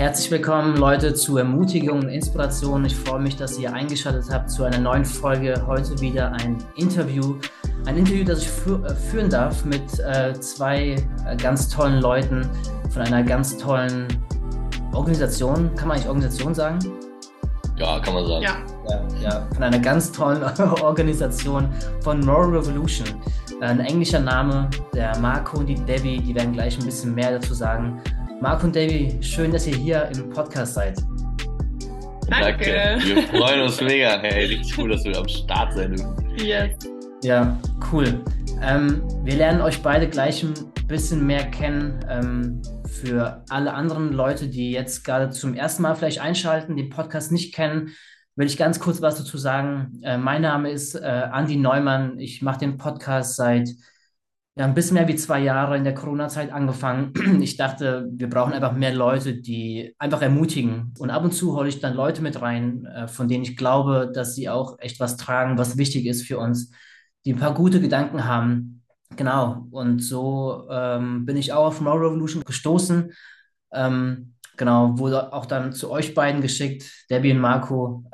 Herzlich willkommen, Leute, zu Ermutigung und Inspiration. Ich freue mich, dass ihr eingeschaltet habt zu einer neuen Folge. Heute wieder ein Interview, das ich führen darf mit zwei ganz tollen Leuten von einer ganz tollen Organisation. Kann man eigentlich Organisation sagen? Ja, kann man sagen. Ja, von einer ganz tollen Organisation von Moral Revolution. Ein englischer Name, der Marco und die Debbie, die werden gleich ein bisschen mehr dazu sagen. Marco und Debbie, schön, dass ihr hier im Podcast seid. Danke. Wir freuen uns mega. Hey, richtig cool, dass wir am Start sein dürfen. Yes. Ja, cool. Wir lernen euch beide gleich ein bisschen mehr kennen. Für alle anderen Leute, die jetzt gerade zum ersten Mal vielleicht einschalten, den Podcast nicht kennen, will ich ganz kurz was dazu sagen. Mein Name ist Andi Neumann. Ich mache den Podcast seit ein bisschen mehr wie 2 Jahre, in der Corona-Zeit angefangen. Ich dachte, wir brauchen einfach mehr Leute, die einfach ermutigen. Und ab und zu hole ich dann Leute mit rein, von denen ich glaube, dass sie auch echt was tragen, was wichtig ist für uns, die ein paar gute Gedanken haben. Genau, und so bin ich auch auf Moral Revolution gestoßen. Genau, wurde auch dann zu euch beiden geschickt, Debbie und Marco,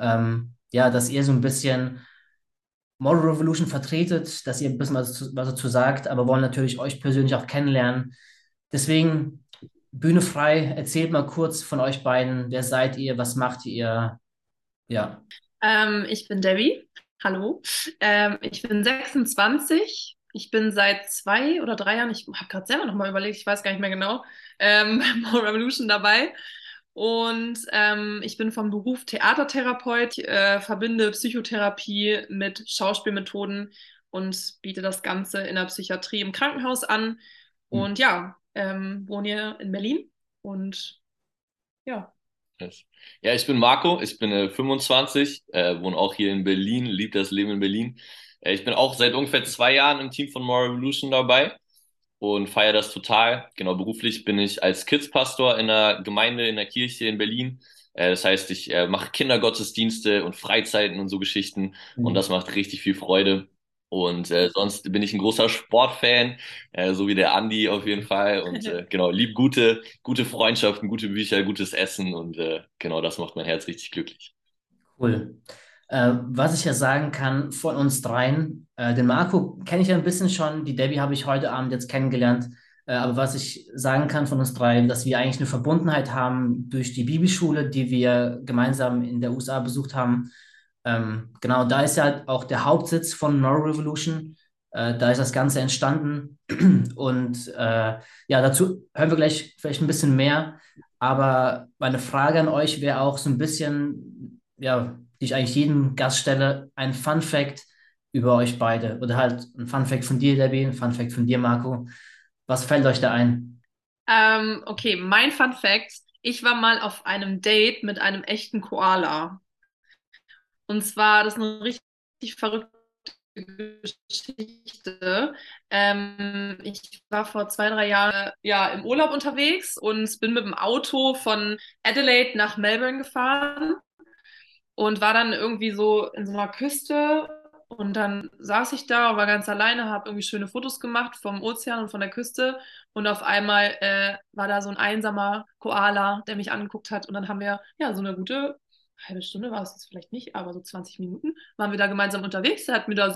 dass ihr so ein bisschen Moral Revolution vertretet, dass ihr ein bisschen was dazu sagt, aber wollen natürlich euch persönlich auch kennenlernen. Deswegen, Bühne frei, erzählt mal kurz von euch beiden, wer seid ihr, was macht ihr? Ja. Ich bin Debbie, hallo. Ich bin 26, ich bin seit 2 oder 3 Jahren, ich habe gerade selber nochmal überlegt, ich weiß gar nicht mehr genau, Moral Revolution dabei. Und ich bin vom Beruf Theatertherapeut, verbinde Psychotherapie mit Schauspielmethoden und biete das Ganze in der Psychiatrie im Krankenhaus an. Und wohne hier in Berlin und ja. Ja, ich bin Marco, ich bin 25, wohne auch hier in Berlin, liebe das Leben in Berlin. Ich bin auch seit ungefähr 2 Jahren im Team von Moral Revolution dabei. Und feiere das total. Genau, beruflich bin ich als Kidspastor in einer Gemeinde, in einer Kirche in Berlin. Das heißt, ich mache Kindergottesdienste und Freizeiten und so Geschichten. Und das macht richtig viel Freude. Und sonst bin ich ein großer Sportfan, so wie der Andi auf jeden Fall. Und lieb gute Freundschaften, gute Bücher, gutes Essen. Und das macht mein Herz richtig glücklich. Cool. Was ich ja sagen kann von uns dreien, den Marco kenne ich ja ein bisschen schon, die Debbie habe ich heute Abend jetzt kennengelernt, aber was ich sagen kann von uns dreien, dass wir eigentlich eine Verbundenheit haben durch die Bibelschule, die wir gemeinsam in der USA besucht haben. Genau, da ist ja auch der Hauptsitz von Moral Revolution, da ist das Ganze entstanden und dazu hören wir gleich vielleicht ein bisschen mehr, aber meine Frage an euch wäre auch so ein bisschen, ja, die ich eigentlich jedem Gast stelle, ein Fun-Fact über euch beide. Oder halt ein Fun-Fact von dir, Debbie, ein Fun-Fact von dir, Marco. Was fällt euch da ein? Okay, mein Fun-Fact. Ich war mal auf einem Date mit einem echten Koala. Und zwar, das ist eine richtig verrückte Geschichte. Ich war vor 2, 3 Jahren im Urlaub unterwegs und bin mit dem Auto von Adelaide nach Melbourne gefahren. Und war dann irgendwie so in so einer Küste und dann saß ich da und war ganz alleine, habe irgendwie schöne Fotos gemacht vom Ozean und von der Küste und auf einmal war da so ein einsamer Koala, der mich angeguckt hat und dann haben wir so eine gute halbe Stunde, war es jetzt vielleicht nicht, aber so 20 Minuten waren wir da gemeinsam unterwegs. Er hat mir da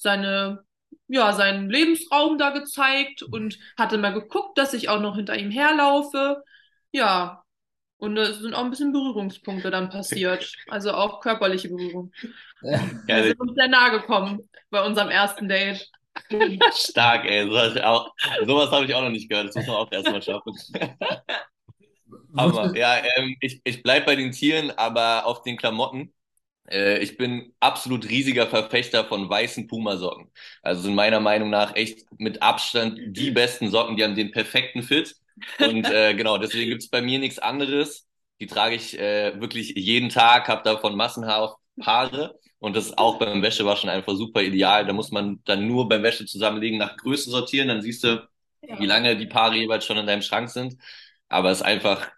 seinen Lebensraum da gezeigt und hatte mal geguckt, dass ich auch noch hinter ihm herlaufe, ja. Und es sind auch ein bisschen Berührungspunkte dann passiert. Also auch körperliche Berührung. Ja, wir sind uns sehr nahe gekommen bei unserem ersten Date. Stark, ey. Sowas habe ich auch noch nicht gehört. Das muss man auch erstmal schaffen. Aber ich bleibe bei den Tieren, aber auf den Klamotten. Ich bin absolut riesiger Verfechter von weißen Puma-Socken. Also sind meiner Meinung nach echt mit Abstand die besten Socken. Die haben den perfekten Fit. Und deswegen gibt es bei mir nichts anderes. Die trage ich wirklich jeden Tag, habe davon massenhaft Paare. Und das ist auch beim Wäschewaschen einfach super ideal. Da muss man dann nur beim Wäsche zusammenlegen, nach Größe sortieren. Dann siehst du, wie lange die Paare jeweils schon in deinem Schrank sind. Aber es ist einfach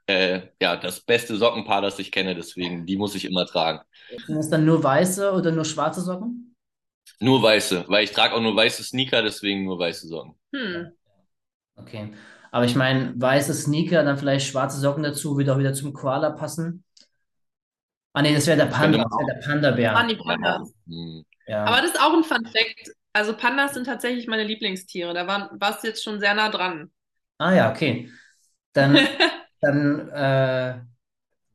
das beste Sockenpaar, das ich kenne. Deswegen, die muss ich immer tragen. Sind das dann nur weiße oder nur schwarze Socken? Nur weiße, weil ich trage auch nur weiße Sneaker. Deswegen nur weiße Socken. Okay. Aber ich meine, weiße Sneaker, dann vielleicht schwarze Socken dazu, würde auch wieder zum Koala passen. Ah nee, das wäre der Panda, genau. Das wäre der Panda-Bär. Ah, die Pandas. Ja. Aber das ist auch ein Fun-Fact. Also Pandas sind tatsächlich meine Lieblingstiere. Da warst du jetzt schon sehr nah dran. Ah ja, okay. Dann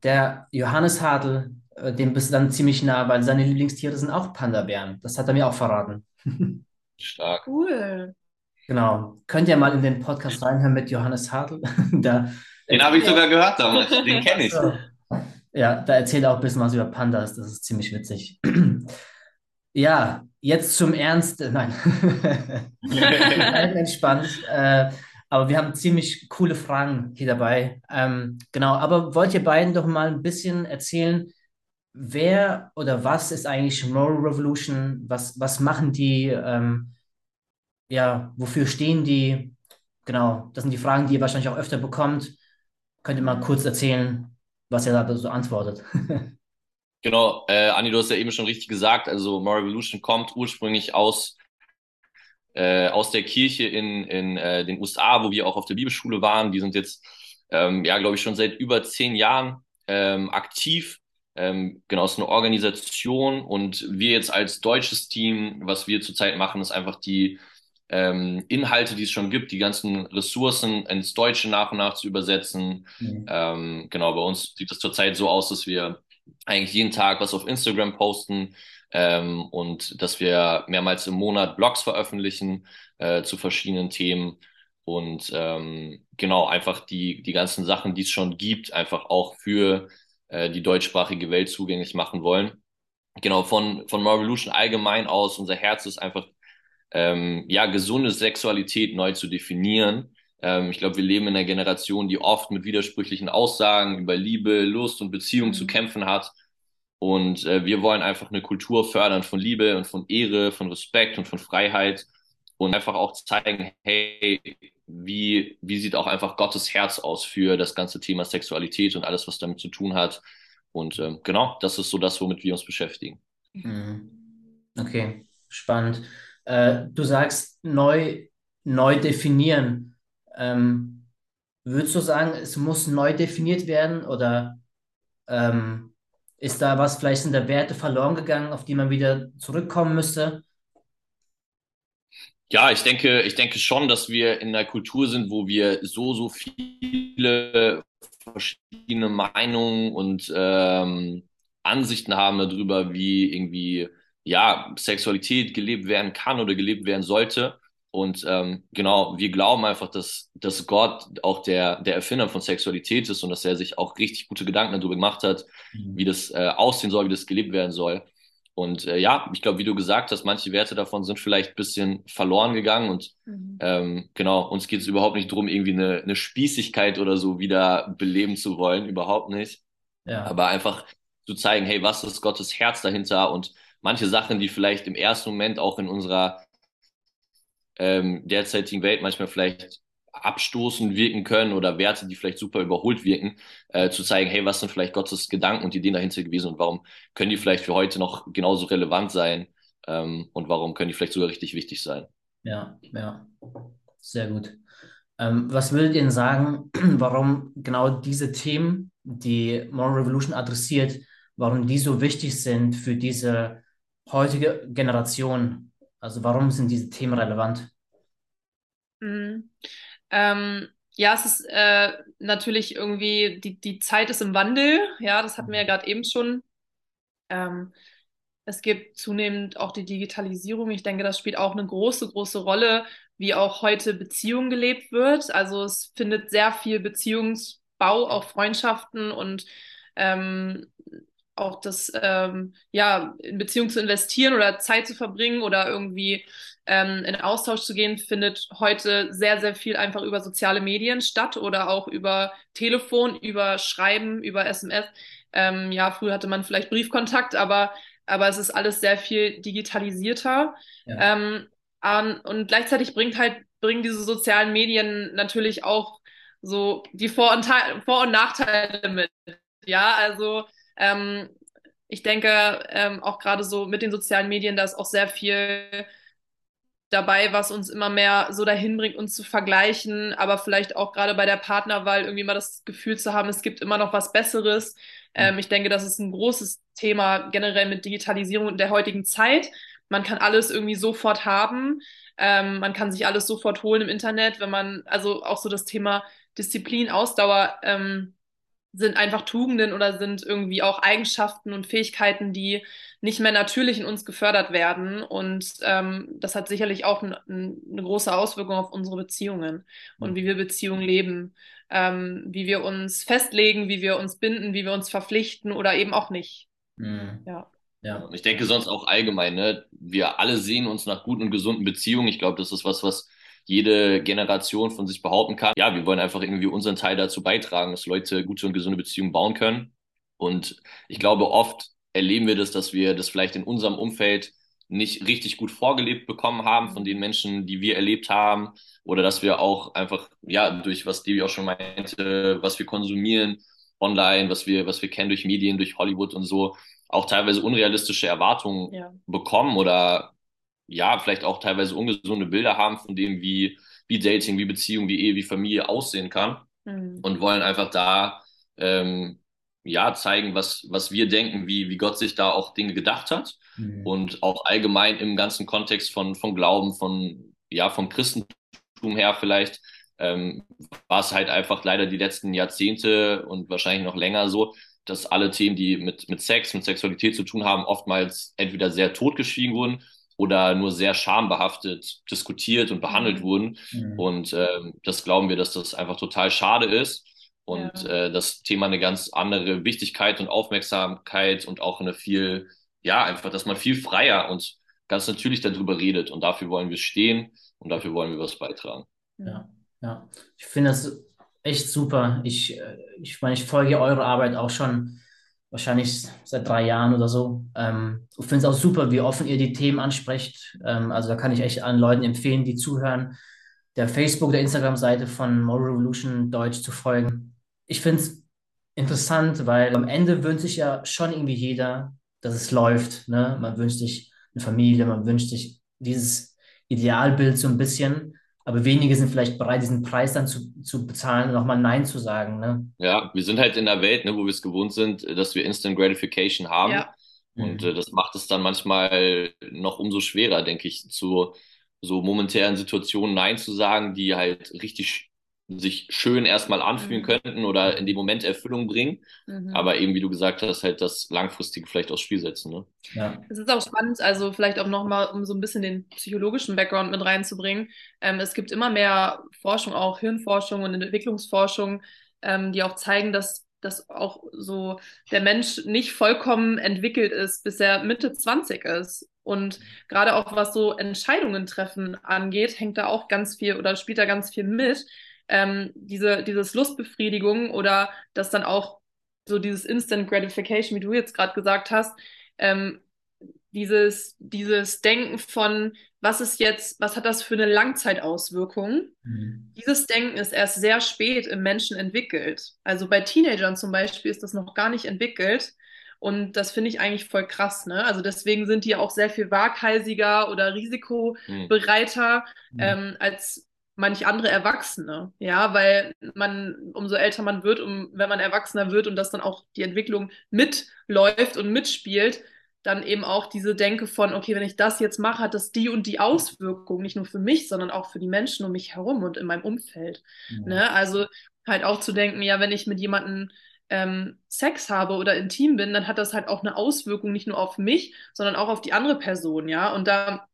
der Johannes Hartl, dem bist du dann ziemlich nah, weil seine Lieblingstiere sind auch Panda-Bären. Das hat er mir auch verraten. Stark. Cool. Genau. Könnt ihr mal in den Podcast reinhören mit Johannes Hartl. Den habe ich sogar gehört damals. Den kenne ich. Also, ja, da erzählt er auch ein bisschen was über Pandas. Das ist ziemlich witzig. Ja, jetzt zum Ernst. Nein. Entspannt. Aber wir haben ziemlich coole Fragen hier dabei. Genau, aber wollt ihr beiden doch mal ein bisschen erzählen, wer oder was ist eigentlich Moral Revolution? Was machen die? Ja, wofür stehen die? Genau, das sind die Fragen, die ihr wahrscheinlich auch öfter bekommt. Könnt ihr mal kurz erzählen, was ihr da so antwortet? Genau, Andi, du hast ja eben schon richtig gesagt, also Moral Revolution kommt ursprünglich aus der Kirche in den USA, wo wir auch auf der Bibelschule waren. Die sind jetzt, glaube ich, schon seit über 10 Jahren aktiv. Genau, es ist eine Organisation und wir jetzt als deutsches Team, was wir zurzeit machen, ist einfach die Inhalte, die es schon gibt, die ganzen Ressourcen ins Deutsche nach und nach zu übersetzen. Mhm. Genau, bei uns sieht das zurzeit so aus, dass wir eigentlich jeden Tag was auf Instagram posten und dass wir mehrmals im Monat Blogs veröffentlichen zu verschiedenen Themen und genau, einfach die ganzen Sachen, die es schon gibt, einfach auch für die deutschsprachige Welt zugänglich machen wollen. Genau, von Moral Revolution allgemein aus, unser Herz ist einfach gesunde Sexualität neu zu definieren. Ich glaube, wir leben in einer Generation, die oft mit widersprüchlichen Aussagen über Liebe, Lust und Beziehung zu kämpfen hat. Und wir wollen einfach eine Kultur fördern von Liebe und von Ehre, von Respekt und von Freiheit und einfach auch zeigen, hey, wie sieht auch einfach Gottes Herz aus für das ganze Thema Sexualität und alles, was damit zu tun hat. Und genau, das ist so das, womit wir uns beschäftigen. Okay, spannend. Du sagst neu definieren. Würdest du sagen, es muss neu definiert werden oder ist da was, vielleicht sind da Werte verloren gegangen, auf die man wieder zurückkommen müsste? Ja, ich denke schon, dass wir in einer Kultur sind, wo wir so viele verschiedene Meinungen und Ansichten haben darüber, wie irgendwie Sexualität gelebt werden kann oder gelebt werden sollte. Und genau, wir glauben einfach, dass Gott auch der Erfinder von Sexualität ist und dass er sich auch richtig gute Gedanken darüber gemacht hat, wie das aussehen soll, wie das gelebt werden soll. Und ich glaube, wie du gesagt hast, manche Werte davon sind vielleicht ein bisschen verloren gegangen. Und genau, uns geht es überhaupt nicht darum, irgendwie eine Spießigkeit oder so wieder beleben zu wollen, überhaupt nicht. Ja. Aber einfach zu zeigen, hey, was ist Gottes Herz dahinter? Und manche Sachen, die vielleicht im ersten Moment auch in unserer derzeitigen Welt manchmal vielleicht abstoßend wirken können oder Werte, die vielleicht super überholt wirken, zu zeigen, hey, was sind vielleicht Gottes Gedanken und Ideen dahinter gewesen und warum können die vielleicht für heute noch genauso relevant sein und warum können die vielleicht sogar richtig wichtig sein. Ja, sehr gut. Was würdet ihr denn sagen, warum genau diese Themen, die Moral Revolution adressiert, warum die so wichtig sind für diese heutige Generation? Also warum sind diese Themen relevant? Mhm. Es ist natürlich irgendwie, die Zeit ist im Wandel, ja, das hatten wir ja gerade eben schon. Es gibt zunehmend auch die Digitalisierung. Ich denke, das spielt auch eine große Rolle, wie auch heute Beziehung gelebt wird. Also es findet sehr viel Beziehungsbau, auch Freundschaften und auch das, in Beziehung zu investieren oder Zeit zu verbringen oder irgendwie in Austausch zu gehen, findet heute sehr, sehr viel einfach über soziale Medien statt oder auch über Telefon, über Schreiben, über SMS. Früher hatte man vielleicht Briefkontakt, aber es ist alles sehr viel digitalisierter. Ja. Und gleichzeitig bringen diese sozialen Medien natürlich auch so die Vor- und Nachteile mit. Ja, also ich denke, auch gerade so mit den sozialen Medien, da ist auch sehr viel dabei, was uns immer mehr so dahin bringt, uns zu vergleichen, aber vielleicht auch gerade bei der Partnerwahl irgendwie mal das Gefühl zu haben, es gibt immer noch was Besseres. Ich denke, das ist ein großes Thema generell mit Digitalisierung in der heutigen Zeit. Man kann alles irgendwie sofort haben, man kann sich alles sofort holen im Internet, wenn man, also auch so das Thema Disziplin, Ausdauer, sind einfach Tugenden oder sind irgendwie auch Eigenschaften und Fähigkeiten, die nicht mehr natürlich in uns gefördert werden. Und das hat sicherlich auch eine große Auswirkung auf unsere Beziehungen und wie wir Beziehungen leben, wie wir uns festlegen, wie wir uns binden, wie wir uns verpflichten oder eben auch nicht. Mhm. Ja. Ja. Und ich denke sonst auch allgemein, ne? Wir alle sehen uns nach guten und gesunden Beziehungen. Ich glaube, das ist was jede Generation von sich behaupten kann. Ja, wir wollen einfach irgendwie unseren Teil dazu beitragen, dass Leute gute und gesunde Beziehungen bauen können. Und ich glaube, oft erleben wir das, dass wir das vielleicht in unserem Umfeld nicht richtig gut vorgelebt bekommen haben von den Menschen, die wir erlebt haben. Oder dass wir auch einfach, ja, durch was Debbie auch schon meinte, was wir konsumieren online, was wir kennen durch Medien, durch Hollywood und so, auch teilweise unrealistische Erwartungen bekommen oder ja, vielleicht auch teilweise ungesunde Bilder haben von dem, wie Dating, wie Beziehung, wie Ehe, wie Familie aussehen kann und wollen einfach da zeigen, was wir denken, wie Gott sich da auch Dinge gedacht hat und auch allgemein im ganzen Kontext von Glauben, vom Christentum her vielleicht, war es halt einfach leider die letzten Jahrzehnte und wahrscheinlich noch länger so, dass alle Themen, die mit Sex, mit Sexualität zu tun haben, oftmals entweder sehr totgeschwiegen wurden oder nur sehr schambehaftet diskutiert und behandelt wurden. Und das glauben wir, dass das einfach total schade ist und das Thema eine ganz andere Wichtigkeit und Aufmerksamkeit und auch eine viel, einfach, dass man viel freier und ganz natürlich darüber redet. Und dafür wollen wir stehen und dafür wollen wir was beitragen. Ja. Ich finde das echt super. Ich meine, ich folge eure Arbeit auch schon wahrscheinlich seit 3 Jahren oder so. Ich finde es auch super, wie offen ihr die Themen ansprecht. Also da kann ich echt allen Leuten empfehlen, die zuhören, der Facebook-, der Instagram-Seite von Moral Revolution Deutsch zu folgen. Ich finde es interessant, weil am Ende wünscht sich ja schon irgendwie jeder, dass es läuft, ne? Man wünscht sich eine Familie, man wünscht sich dieses Idealbild so ein bisschen, aber wenige sind vielleicht bereit, diesen Preis dann zu bezahlen und nochmal Nein zu sagen. Ne? Ja, wir sind halt in einer Welt, wo wir es gewohnt sind, dass wir Instant Gratification haben. Ja. Und das macht es dann manchmal noch umso schwerer, denke ich, zu so momentären Situationen Nein zu sagen, die halt richtig sich schön erstmal anfühlen könnten oder in dem Moment Erfüllung bringen. Aber eben, wie du gesagt hast, halt das Langfristige vielleicht aufs Spiel setzen. Ne? Ja. Es ist auch spannend, also vielleicht auch nochmal, um so ein bisschen den psychologischen Background mit reinzubringen. Es gibt immer mehr Forschung, auch Hirnforschung und Entwicklungsforschung, die auch zeigen, dass auch so der Mensch nicht vollkommen entwickelt ist, bis er Mitte 20 ist. Und gerade auch was so Entscheidungen treffen angeht, hängt da auch ganz viel oder spielt da ganz viel mit. Dieses Lustbefriedigung oder dass dann auch so dieses Instant Gratification, wie du jetzt gerade gesagt hast, dieses Denken von, was ist jetzt, was hat das für eine Langzeitauswirkung? Dieses Denken ist erst sehr spät im Menschen entwickelt. Also bei Teenagern zum Beispiel ist das noch gar nicht entwickelt und das finde ich eigentlich voll krass, ne? Also deswegen sind die auch sehr viel waghalsiger oder risikobereiter als manch andere Erwachsene, ja, weil man, umso älter man wird, wenn man erwachsener wird und das dann auch die Entwicklung mitläuft und mitspielt, dann eben auch diese Denke von, okay, wenn ich das jetzt mache, hat das die und die Auswirkung, nicht nur für mich, sondern auch für die Menschen um mich herum und in meinem Umfeld, ne, also halt auch zu denken, ja, wenn ich mit jemandem Sex habe oder intim bin, dann hat das halt auch eine Auswirkung, nicht nur auf mich, sondern auch auf die andere Person, ja, und da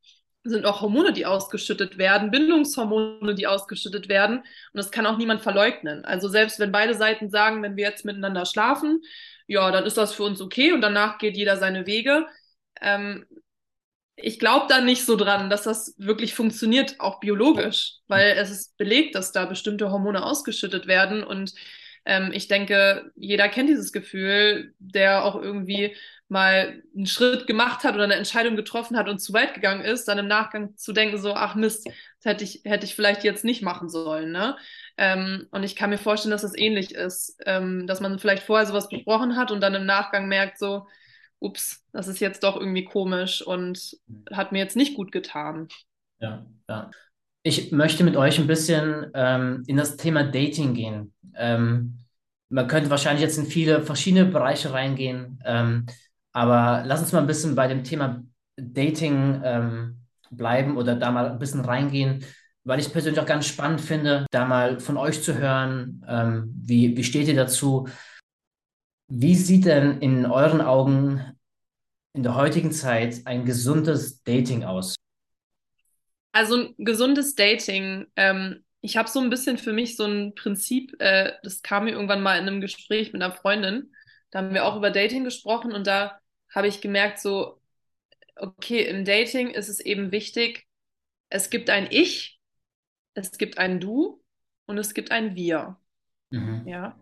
sind auch Hormone, die ausgeschüttet werden, Bindungshormone, die ausgeschüttet werden. Und das kann auch niemand verleugnen. Also selbst wenn beide Seiten sagen, wenn wir jetzt miteinander schlafen, ja, dann ist das für uns okay und danach geht jeder seine Wege. Ich glaube da nicht so dran, dass das wirklich funktioniert, auch biologisch, weil es ist belegt, dass da bestimmte Hormone ausgeschüttet werden. Und ich denke, jeder kennt dieses Gefühl, der auch irgendwie mal einen Schritt gemacht hat oder eine Entscheidung getroffen hat und zu weit gegangen ist, dann im Nachgang zu denken so, ach Mist, das hätte ich vielleicht jetzt nicht machen sollen, ne? Und ich kann mir vorstellen, dass das ähnlich ist, dass man vielleicht vorher sowas besprochen hat und dann im Nachgang merkt so, ups, das ist jetzt doch irgendwie komisch und hat mir jetzt nicht gut getan. Ja. Ich möchte mit euch ein bisschen in das Thema Dating gehen. Man könnte wahrscheinlich jetzt in viele verschiedene Bereiche reingehen, aber lass uns mal ein bisschen bei dem Thema Dating bleiben oder da mal ein bisschen reingehen, weil ich persönlich auch ganz spannend finde, da mal von euch zu hören, wie steht ihr dazu? Wie sieht denn in euren Augen in der heutigen Zeit ein gesundes Dating aus? Also ein gesundes Dating, ich habe so ein bisschen für mich so ein Prinzip, das kam mir irgendwann mal in einem Gespräch mit einer Freundin, da haben wir auch über Dating gesprochen und da habe ich gemerkt so, okay, im Dating ist es eben wichtig, es gibt ein Ich, es gibt ein Du und es gibt ein Wir. Mhm. Ja?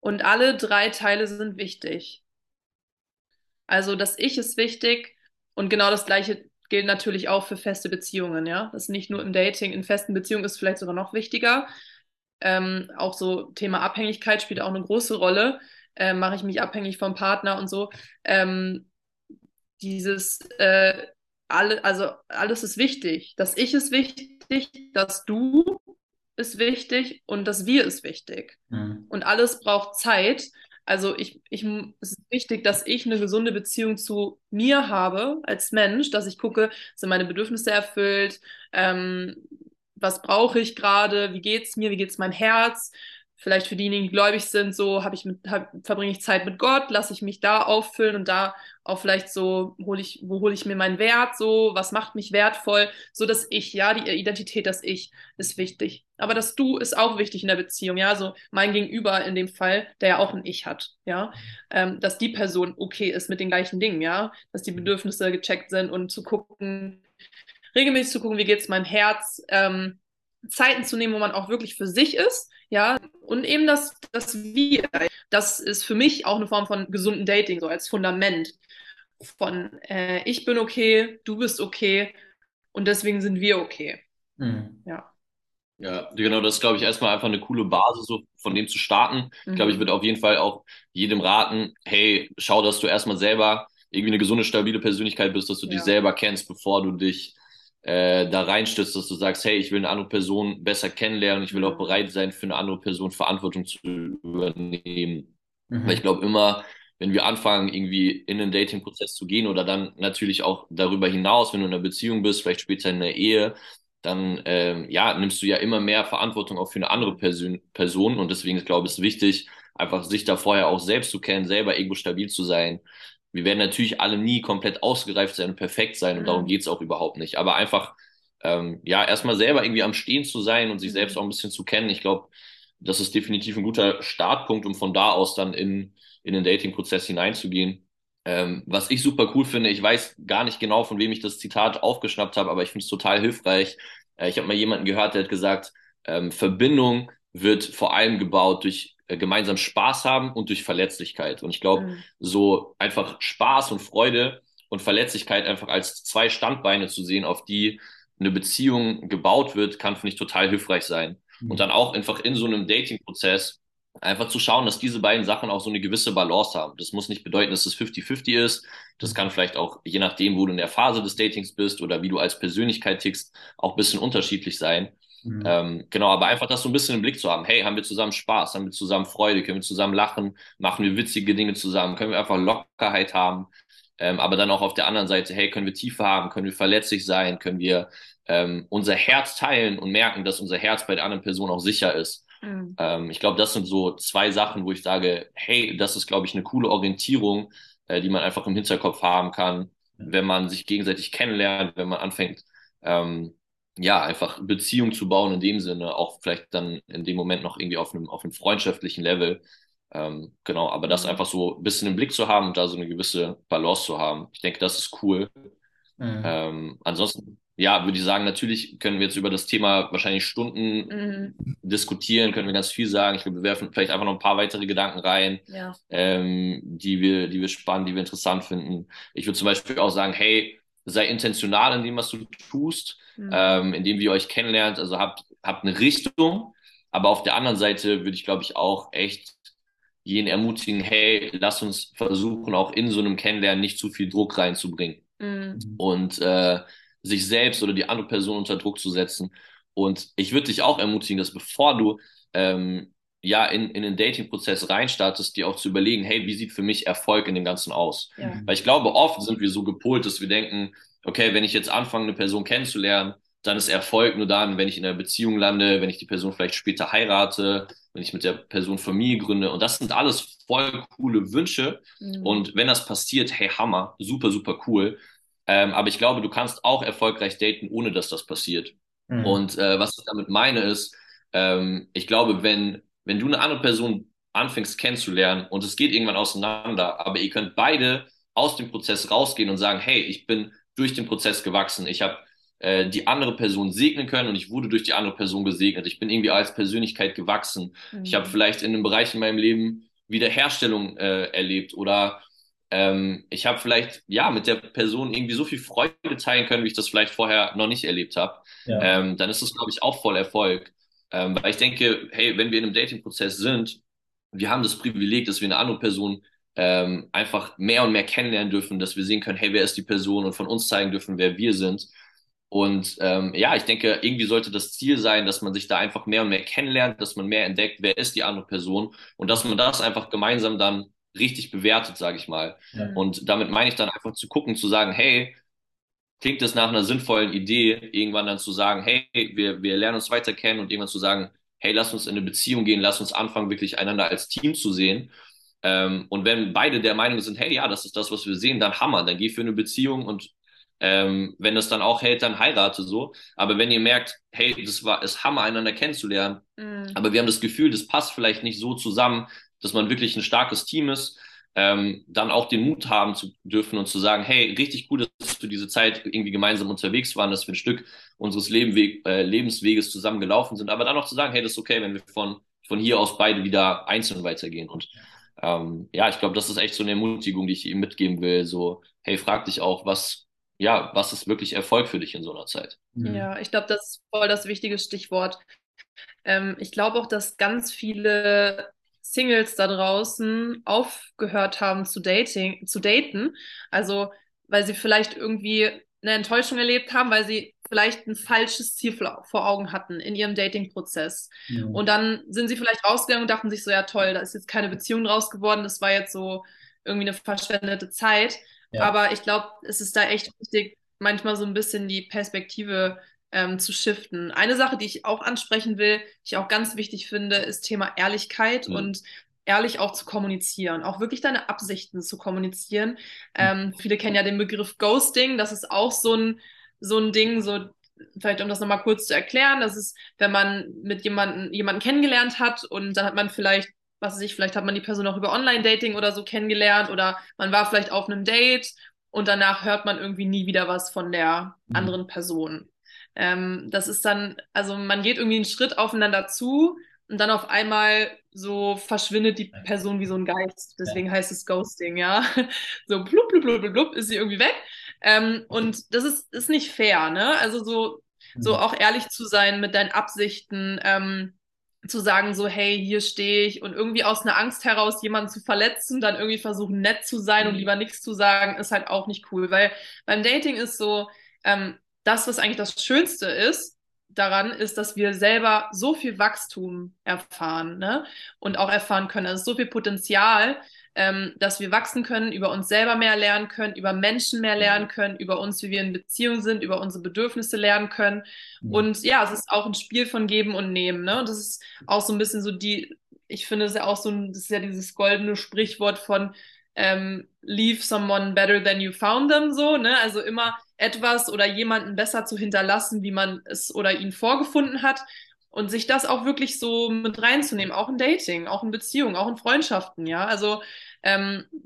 Und alle drei Teile sind wichtig. Also das Ich ist wichtig und genau das Gleiche gilt natürlich auch für feste Beziehungen, ja. Das ist nicht nur im Dating, in festen Beziehungen ist vielleicht sogar noch wichtiger. Auch so Thema Abhängigkeit spielt auch eine große Rolle. Mache ich mich abhängig vom Partner und so. Alles ist wichtig. Das Ich ist wichtig, das Du ist wichtig und das Wir ist wichtig. Mhm. Und alles braucht Zeit. Also es ist wichtig, dass ich eine gesunde Beziehung zu mir habe als Mensch, dass ich gucke, sind meine Bedürfnisse erfüllt, was brauche ich gerade, wie geht's mir, wie geht's meinem Herz, vielleicht für diejenigen, die gläubig sind, so verbringe ich Zeit mit Gott, lasse ich mich da auffüllen und da auch vielleicht so, wo hole ich mir meinen Wert, so, was macht mich wertvoll, so das Ich, ja, die Identität, das Ich ist wichtig. Aber das Du ist auch wichtig in der Beziehung, ja, so mein Gegenüber in dem Fall, der ja auch ein Ich hat, ja, dass die Person okay ist mit den gleichen Dingen, ja, dass die Bedürfnisse gecheckt sind und regelmäßig zu gucken, wie geht's meinem Herz, Zeiten zu nehmen, wo man auch wirklich für sich ist, ja, und eben das Wir, das ist für mich auch eine Form von gesundem Dating, so als Fundament von ich bin okay, du bist okay und deswegen sind wir okay. Mhm. Ja, genau, das ist, glaube ich, erstmal einfach eine coole Basis, so von dem zu starten. Mhm. Ich glaube, ich würde auf jeden Fall auch jedem raten, hey, schau, dass du erstmal selber irgendwie eine gesunde, stabile Persönlichkeit bist, dass du dich selber kennst, bevor du dich da reinstürzt, dass du sagst, hey, ich will eine andere Person besser kennenlernen, ich will auch bereit sein, für eine andere Person Verantwortung zu übernehmen. Mhm. Weil ich glaube immer, wenn wir anfangen, irgendwie in den Dating-Prozess zu gehen oder dann natürlich auch darüber hinaus, wenn du in einer Beziehung bist, vielleicht später in der Ehe, dann nimmst du ja immer mehr Verantwortung auch für eine andere Person und deswegen, ich glaube, ist wichtig, einfach sich da vorher auch selbst zu kennen, selber irgendwo stabil zu sein. Wir werden natürlich alle nie komplett ausgereift sein und perfekt sein und darum geht's auch überhaupt nicht. Aber einfach, erstmal selber irgendwie am Stehen zu sein und sich selbst auch ein bisschen zu kennen. Ich glaube, das ist definitiv ein guter Startpunkt, um von da aus dann in den Dating-Prozess hineinzugehen. Was ich super cool finde, ich weiß gar nicht genau, von wem ich das Zitat aufgeschnappt habe, aber ich finde es total hilfreich. Ich habe mal jemanden gehört, der hat gesagt, Verbindung wird vor allem gebaut durch gemeinsam Spaß haben und durch Verletzlichkeit. Und ich glaube, so einfach Spaß und Freude und Verletzlichkeit einfach als zwei Standbeine zu sehen, auf die eine Beziehung gebaut wird, kann, finde ich, total hilfreich sein. Mhm. Und dann auch einfach in so einem Dating-Prozess einfach zu schauen, dass diese beiden Sachen auch so eine gewisse Balance haben. Das muss nicht bedeuten, dass es 50-50 ist. Das kann vielleicht auch, je nachdem, wo du in der Phase des Datings bist oder wie du als Persönlichkeit tickst, auch ein bisschen unterschiedlich sein. Mhm. Aber einfach das so ein bisschen im Blick zu haben. Hey, haben wir zusammen Spaß? Haben wir zusammen Freude? Können wir zusammen lachen? Machen wir witzige Dinge zusammen? Können wir einfach Lockerheit haben? Aber dann auch auf der anderen Seite, hey, können wir Tiefe haben? Können wir verletzlich sein? Können wir unser Herz teilen und merken, dass unser Herz bei der anderen Person auch sicher ist? Mhm. Ich glaube, das sind so zwei Sachen, wo ich sage, hey, das ist, glaube ich, eine coole Orientierung, die man einfach im Hinterkopf haben kann, wenn man sich gegenseitig kennenlernt, wenn man anfängt, einfach Beziehung zu bauen in dem Sinne, auch vielleicht dann in dem Moment noch irgendwie auf einem freundschaftlichen Level. Aber das einfach so ein bisschen im Blick zu haben und da so eine gewisse Balance zu haben. Ich denke, das ist cool. Mhm. Ansonsten, würde ich sagen, natürlich können wir jetzt über das Thema wahrscheinlich Stunden diskutieren, können wir ganz viel sagen. Ich glaube, wir werfen vielleicht einfach noch ein paar weitere Gedanken rein, die wir spannend, die wir interessant finden. Ich würde zum Beispiel auch sagen, hey, sei intentional in dem, was du tust, indem ihr euch kennenlernt. Also habt eine Richtung. Aber auf der anderen Seite würde ich, glaube ich, auch echt jeden ermutigen, hey, lass uns versuchen, auch in so einem Kennenlernen nicht zu viel Druck reinzubringen. Mhm. Und sich selbst oder die andere Person unter Druck zu setzen. Und ich würde dich auch ermutigen, dass bevor du in den Dating-Prozess reinstartest, dir auch zu überlegen, hey, wie sieht für mich Erfolg in dem Ganzen aus? Ja. Weil ich glaube, oft sind wir so gepolt, dass wir denken, okay, wenn ich jetzt anfange, eine Person kennenzulernen, dann ist Erfolg nur dann, wenn ich in einer Beziehung lande, wenn ich die Person vielleicht später heirate, wenn ich mit der Person Familie gründe. Und das sind alles voll coole Wünsche. Mhm. Und wenn das passiert, hey, Hammer, super, super cool. Aber ich glaube, du kannst auch erfolgreich daten, ohne dass das passiert. Mhm. Und was ich damit meine ist, ich glaube, wenn du eine andere Person anfängst kennenzulernen und es geht irgendwann auseinander, aber ihr könnt beide aus dem Prozess rausgehen und sagen, hey, ich bin durch den Prozess gewachsen, ich habe die andere Person segnen können und ich wurde durch die andere Person gesegnet. Ich bin irgendwie als Persönlichkeit gewachsen. Mhm. Ich habe vielleicht in einem Bereich in meinem Leben Wiederherstellung erlebt oder ich habe vielleicht mit der Person irgendwie so viel Freude teilen können, wie ich das vielleicht vorher noch nicht erlebt habe. Ja. Dann ist das, glaube ich, auch voll Erfolg. Weil ich denke, hey, wenn wir in einem Dating-Prozess sind, wir haben das Privileg, dass wir eine andere Person einfach mehr und mehr kennenlernen dürfen, dass wir sehen können, hey, wer ist die Person und von uns zeigen dürfen, wer wir sind. Und ich denke, irgendwie sollte das Ziel sein, dass man sich da einfach mehr und mehr kennenlernt, dass man mehr entdeckt, wer ist die andere Person und dass man das einfach gemeinsam dann richtig bewertet, sage ich mal. Ja. Und damit meine ich dann einfach zu gucken, zu sagen, hey, klingt das nach einer sinnvollen Idee, irgendwann dann zu sagen, hey, wir lernen uns weiter kennen und irgendwann zu sagen, hey, lass uns in eine Beziehung gehen, lass uns anfangen, wirklich einander als Team zu sehen. Und wenn beide der Meinung sind, hey, ja, das ist das, was wir sehen, dann Hammer, dann geh für eine Beziehung und wenn das dann auch hält, dann heirate so. Aber wenn ihr merkt, hey, ist Hammer, einander kennenzulernen, aber wir haben das Gefühl, das passt vielleicht nicht so zusammen, dass man wirklich ein starkes Team ist, dann auch den Mut haben zu dürfen und zu sagen, hey, richtig gut, dass wir diese Zeit irgendwie gemeinsam unterwegs waren, dass wir ein Stück unseres Lebensweges zusammen gelaufen sind. Aber dann auch zu sagen, hey, das ist okay, wenn wir von hier aus beide wieder einzeln weitergehen. Und ich glaube, das ist echt so eine Ermutigung, die ich ihm mitgeben will. So, hey, frag dich auch, was ist wirklich Erfolg für dich in so einer Zeit? Ja, ich glaube, das ist voll das wichtige Stichwort. Ich glaube auch, dass ganz viele Singles da draußen aufgehört haben zu daten. Also, weil sie vielleicht irgendwie eine Enttäuschung erlebt haben, weil sie vielleicht ein falsches Ziel vor Augen hatten in ihrem Dating-Prozess. Ja. Und dann sind sie vielleicht rausgegangen und dachten sich so, ja toll, da ist jetzt keine Beziehung draus geworden, das war jetzt so irgendwie eine verschwendete Zeit. Ja. Aber ich glaube, es ist da echt wichtig, manchmal so ein bisschen die Perspektive zu shiften. Eine Sache, die ich auch ansprechen will, die ich auch ganz wichtig finde, ist Thema Ehrlichkeit und ehrlich auch zu kommunizieren, auch wirklich deine Absichten zu kommunizieren. Viele kennen ja den Begriff Ghosting, das ist auch so ein Ding, so vielleicht um das nochmal kurz zu erklären, das ist, wenn man mit jemanden kennengelernt hat und dann hat man vielleicht vielleicht hat man die Person auch über Online-Dating oder so kennengelernt oder man war vielleicht auf einem Date und danach hört man irgendwie nie wieder was von der anderen Person. Das ist dann, also man geht irgendwie einen Schritt aufeinander zu und dann auf einmal so verschwindet die Person wie so ein Geist. Deswegen heißt es Ghosting, ja. So blub, blub, blub, blub, ist sie irgendwie weg. Und das ist nicht fair, ne? Also so auch ehrlich zu sein mit deinen Absichten, zu sagen so, hey, hier stehe ich und irgendwie aus einer Angst heraus jemanden zu verletzen, dann irgendwie versuchen, nett zu sein und lieber nichts zu sagen, ist halt auch nicht cool, weil beim Dating ist so, das, was eigentlich das Schönste ist, daran ist, dass wir selber so viel Wachstum erfahren, ne? Und auch erfahren können, also so viel Potenzial, dass wir wachsen können, über uns selber mehr lernen können, über Menschen mehr lernen können, über uns, wie wir in Beziehung sind, über unsere Bedürfnisse lernen können. Und ja, es ist auch ein Spiel von Geben und Nehmen, ne? Und das ist auch so ein bisschen so ich finde es ja auch so, das ist ja dieses goldene Sprichwort von leave someone better than you found them, so, ne? Also immer etwas oder jemanden besser zu hinterlassen, wie man es oder ihn vorgefunden hat. Und sich das auch wirklich so mit reinzunehmen, auch in Dating, auch in Beziehungen, auch in Freundschaften, ja. Also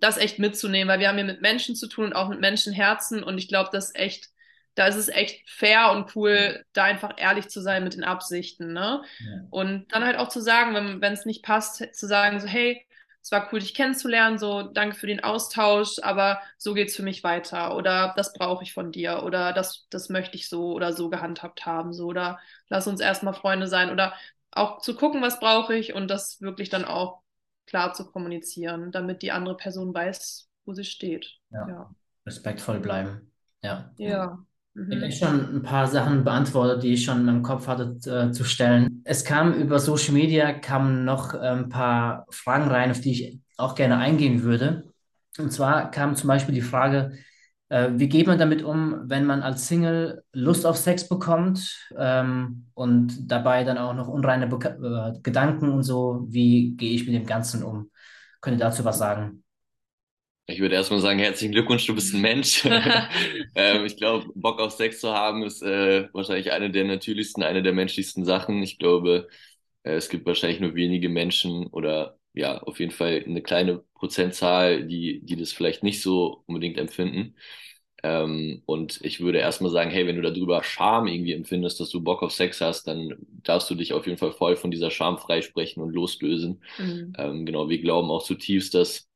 das echt mitzunehmen, weil wir haben hier mit Menschen zu tun und auch mit Menschenherzen. Und ich glaube, da ist es echt fair und cool, da einfach ehrlich zu sein mit den Absichten, ne? Ja. Und dann halt auch zu sagen, wenn es nicht passt, zu sagen so, hey, es war cool, dich kennenzulernen, so danke für den Austausch, aber so geht's für mich weiter oder das brauche ich von dir oder das möchte ich so oder so gehandhabt haben, so oder lass uns erstmal Freunde sein oder auch zu gucken, was brauche ich und das wirklich dann auch klar zu kommunizieren, damit die andere Person weiß, wo sie steht. Ja. Respektvoll bleiben. Ja. Ja. Ich habe schon ein paar Sachen beantwortet, die ich schon in meinem Kopf hatte zu stellen. Es kamen über Social Media noch ein paar Fragen rein, auf die ich auch gerne eingehen würde. Und zwar kam zum Beispiel die Frage, wie geht man damit um, wenn man als Single Lust auf Sex bekommt und dabei dann auch noch unreine Gedanken und so, wie gehe ich mit dem Ganzen um? Könnt ihr dazu was sagen? Ich würde erstmal sagen, herzlichen Glückwunsch, du bist ein Mensch. Ich glaube, Bock auf Sex zu haben ist wahrscheinlich eine der natürlichsten, eine der menschlichsten Sachen. Ich glaube, es gibt wahrscheinlich nur wenige Menschen oder ja, auf jeden Fall eine kleine Prozentzahl, die das vielleicht nicht so unbedingt empfinden. Und ich würde erstmal sagen, hey, wenn du darüber Scham irgendwie empfindest, dass du Bock auf Sex hast, dann darfst du dich auf jeden Fall voll von dieser Scham freisprechen und loslösen. Mhm. Genau, wir glauben auch zutiefst, dass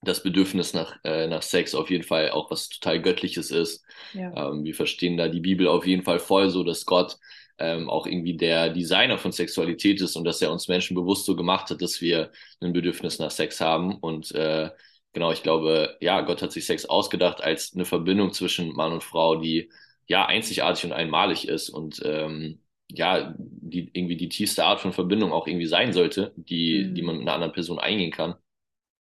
das Bedürfnis nach Sex auf jeden Fall auch was total Göttliches ist. Ja. Wir verstehen da die Bibel auf jeden Fall voll so, dass Gott auch irgendwie der Designer von Sexualität ist und dass er uns Menschen bewusst so gemacht hat, dass wir ein Bedürfnis nach Sex haben. Und genau, ich glaube, ja, Gott hat sich Sex ausgedacht als eine Verbindung zwischen Mann und Frau, die ja einzigartig und einmalig ist und ja, die irgendwie die tiefste Art von Verbindung auch irgendwie sein sollte, die man mit einer anderen Person eingehen kann.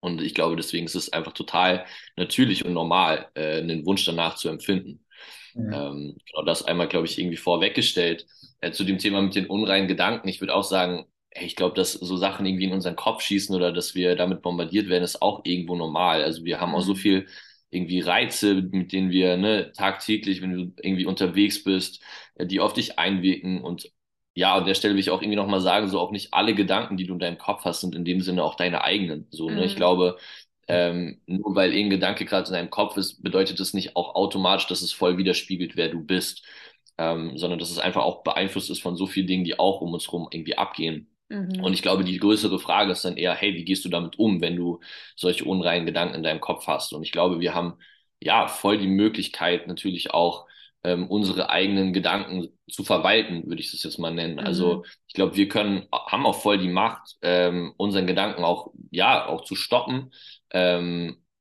Und ich glaube, deswegen ist es einfach total natürlich und normal, einen Wunsch danach zu empfinden. Ja. Genau das einmal, glaube ich, irgendwie vorweggestellt. Zu dem Thema mit den unreinen Gedanken, ich würde auch sagen, hey, ich glaube, dass so Sachen irgendwie in unseren Kopf schießen oder dass wir damit bombardiert werden, ist auch irgendwo normal. Also wir haben auch so viel irgendwie Reize, mit denen wir tagtäglich, wenn du irgendwie unterwegs bist, die auf dich einwirken. Und ja, an der Stelle will ich auch irgendwie nochmal sagen, so auch nicht alle Gedanken, die du in deinem Kopf hast, sind in dem Sinne auch deine eigenen. So, Ich glaube, nur weil irgendein Gedanke gerade in deinem Kopf ist, bedeutet das nicht auch automatisch, dass es voll widerspiegelt, wer du bist, sondern dass es einfach auch beeinflusst ist von so vielen Dingen, die auch um uns herum irgendwie abgehen. Mhm. Und ich glaube, die größere Frage ist dann eher, hey, wie gehst du damit um, wenn du solche unreinen Gedanken in deinem Kopf hast? Und ich glaube, wir haben ja voll die Möglichkeit natürlich auch, unsere eigenen Gedanken zu verwalten, würde ich das jetzt mal nennen. Mhm. Also ich glaube, wir haben auch voll die Macht, unseren Gedanken auch zu stoppen.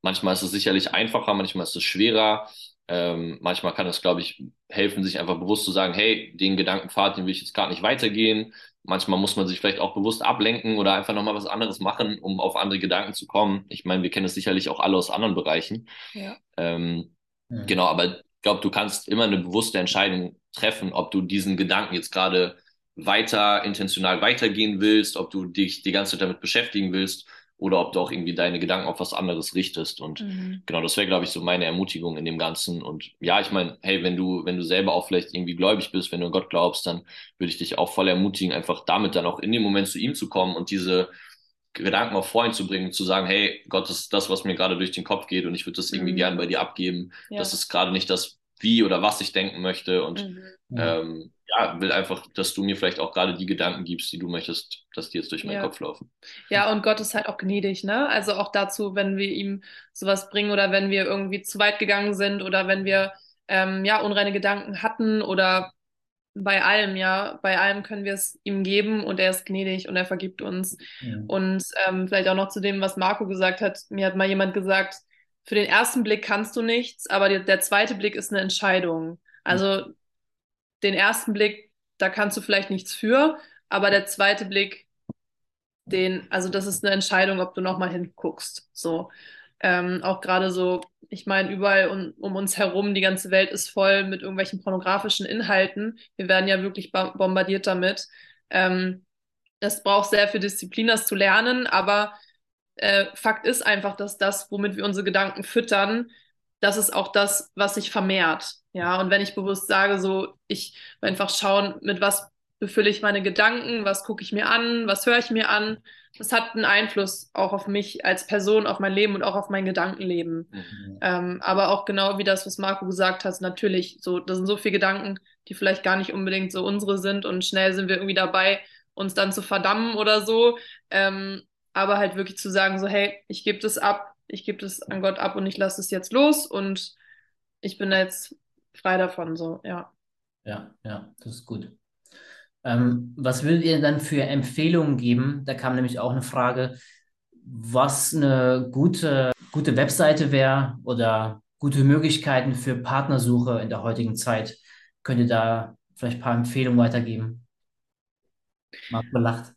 Manchmal ist es sicherlich einfacher, manchmal ist es schwerer. Manchmal kann es, glaube ich, helfen, sich einfach bewusst zu sagen, hey, den Gedankenpfad, den will ich jetzt gerade nicht weitergehen. Manchmal muss man sich vielleicht auch bewusst ablenken oder einfach nochmal was anderes machen, um auf andere Gedanken zu kommen. Ich meine, wir kennen es sicherlich auch alle aus anderen Bereichen. Ja. Genau, aber ich glaube, du kannst immer eine bewusste Entscheidung treffen, ob du diesen Gedanken jetzt gerade intentional weitergehen willst, ob du dich die ganze Zeit damit beschäftigen willst oder ob du auch irgendwie deine Gedanken auf was anderes richtest. Und genau, das wäre, glaube ich, so meine Ermutigung in dem Ganzen. Und ja, ich meine, hey, wenn du selber auch vielleicht irgendwie gläubig bist, wenn du an Gott glaubst, dann würde ich dich auch voll ermutigen, einfach damit dann auch in dem Moment zu ihm zu kommen und diese Gedanken auf Freund zu bringen, zu sagen, hey, Gott, das ist das, was mir gerade durch den Kopf geht und ich würde das irgendwie gerne bei dir abgeben. Ja. Das ist gerade nicht das, wie oder was ich denken möchte und will einfach, dass du mir vielleicht auch gerade die Gedanken gibst, die du möchtest, dass die jetzt durch meinen Kopf laufen. Ja, und Gott ist halt auch gnädig, ne? Also auch dazu, wenn wir ihm sowas bringen oder wenn wir irgendwie zu weit gegangen sind oder wenn wir unreine Gedanken hatten oder bei allem können wir es ihm geben und er ist gnädig und er vergibt uns. Ja. Und vielleicht auch noch zu dem, was Marco gesagt hat, mir hat mal jemand gesagt, für den ersten Blick kannst du nichts, aber der zweite Blick ist eine Entscheidung. Also den ersten Blick, da kannst du vielleicht nichts für, aber der zweite Blick, das ist eine Entscheidung, ob du nochmal hinguckst. So. Auch gerade so, ich meine, überall um uns herum, die ganze Welt ist voll mit irgendwelchen pornografischen Inhalten. Wir werden ja wirklich bombardiert damit. Das braucht sehr viel Disziplin, das zu lernen, aber Fakt ist einfach, dass das, womit wir unsere Gedanken füttern, das ist auch das, was sich vermehrt. Ja, und wenn ich bewusst sage, so, ich einfach schauen, mit was befülle ich meine Gedanken, was gucke ich mir an, was höre ich mir an, das hat einen Einfluss auch auf mich als Person, auf mein Leben und auch auf mein Gedankenleben. Mhm. Aber auch genau wie das, was Marco gesagt hat, natürlich, so, das sind so viele Gedanken, die vielleicht gar nicht unbedingt so unsere sind und schnell sind wir irgendwie dabei, uns dann zu verdammen oder so. Aber halt wirklich zu sagen, so, hey, ich gebe das ab, ich gebe das an Gott ab und ich lasse es jetzt los und ich bin da jetzt frei davon, so, ja. Ja, das ist gut. Was würdet ihr dann für Empfehlungen geben? Da kam nämlich auch eine Frage, was eine gute Webseite wäre oder gute Möglichkeiten für Partnersuche in der heutigen Zeit? Könnt ihr da vielleicht ein paar Empfehlungen weitergeben? Marco lacht.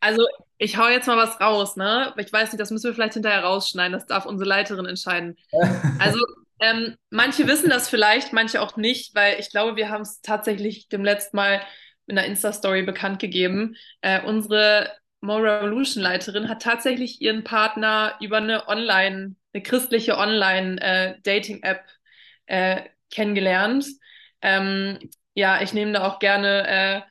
Also ich hau jetzt mal was raus, ne? Ich weiß nicht, das müssen wir vielleicht hinterher rausschneiden, das darf unsere Leiterin entscheiden. Also manche wissen das vielleicht, manche auch nicht, weil ich glaube, wir haben es tatsächlich dem letzten Mal in einer Insta-Story bekannt gegeben. Unsere Moral Revolution-Leiterin hat tatsächlich ihren Partner über eine christliche Online-Dating-App kennengelernt. Ja, ich nehme da auch gerne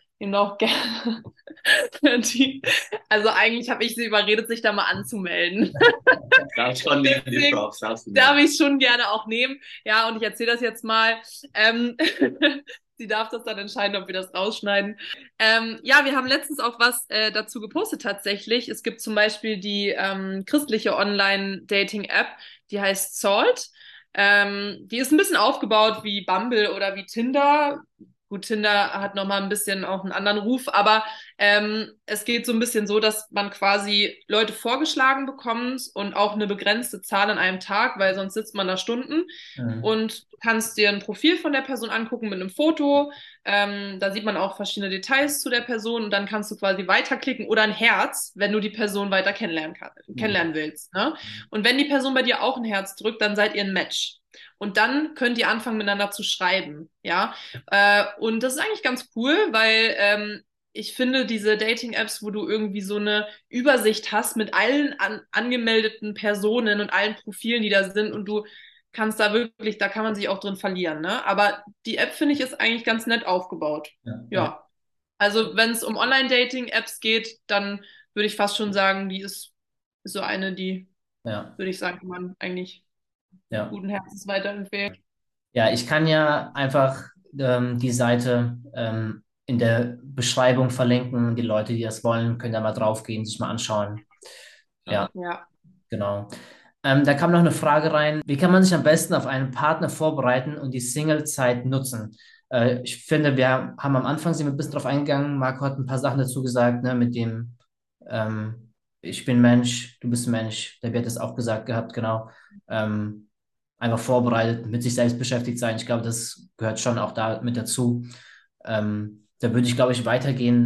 also eigentlich habe ich sie überredet, sich da mal anzumelden. Darf ich schon gerne auch nehmen. Ja, und ich erzähle das jetzt mal. Sie darf das dann entscheiden, ob wir das rausschneiden. Ja, wir haben letztens auch was dazu gepostet tatsächlich. Es gibt zum Beispiel die christliche Online-Dating-App, die heißt Salt. Die ist ein bisschen aufgebaut wie Bumble oder wie Tinder. Gut, Tinder hat nochmal ein bisschen auch einen anderen Ruf, aber es geht so ein bisschen so, dass man quasi Leute vorgeschlagen bekommt und auch eine begrenzte Zahl an einem Tag, weil sonst sitzt man da Stunden und du kannst dir ein Profil von der Person angucken mit einem Foto, da sieht man auch verschiedene Details zu der Person und dann kannst du quasi weiterklicken oder ein Herz, wenn du die Person weiter kennenlernen willst. Ne? Und wenn die Person bei dir auch ein Herz drückt, dann seid ihr ein Match. Und dann könnt ihr anfangen, miteinander zu schreiben, ja. Und das ist eigentlich ganz cool, weil ich finde, diese Dating-Apps, wo du irgendwie so eine Übersicht hast mit allen angemeldeten Personen und allen Profilen, die da sind und du kannst da wirklich, da kann man sich auch drin verlieren, ne? Aber die App, finde ich, ist eigentlich ganz nett aufgebaut, ja. Also wenn es um Online-Dating-Apps geht, dann würde ich fast schon sagen, die ist so eine, die, würde ich sagen, kann man eigentlich... Ja. Guten Herzens weiterempfehlen. Ja, ich kann ja einfach die Seite in der Beschreibung verlinken. Die Leute, die das wollen, können da mal draufgehen, sich mal anschauen. Ja. Genau. Da kam noch eine Frage rein. Wie kann man sich am besten auf einen Partner vorbereiten und die Single-Zeit nutzen? Ich finde, wir haben am Anfang sind wir ein bisschen drauf eingegangen. Marco hat ein paar Sachen dazu gesagt, ne, mit dem ich bin Mensch, du bist Mensch. Debbie hat das auch gesagt gehabt, genau. Einfach vorbereitet, mit sich selbst beschäftigt sein. Ich glaube, das gehört schon auch da mit dazu. Da würde ich, glaube ich, weitergehen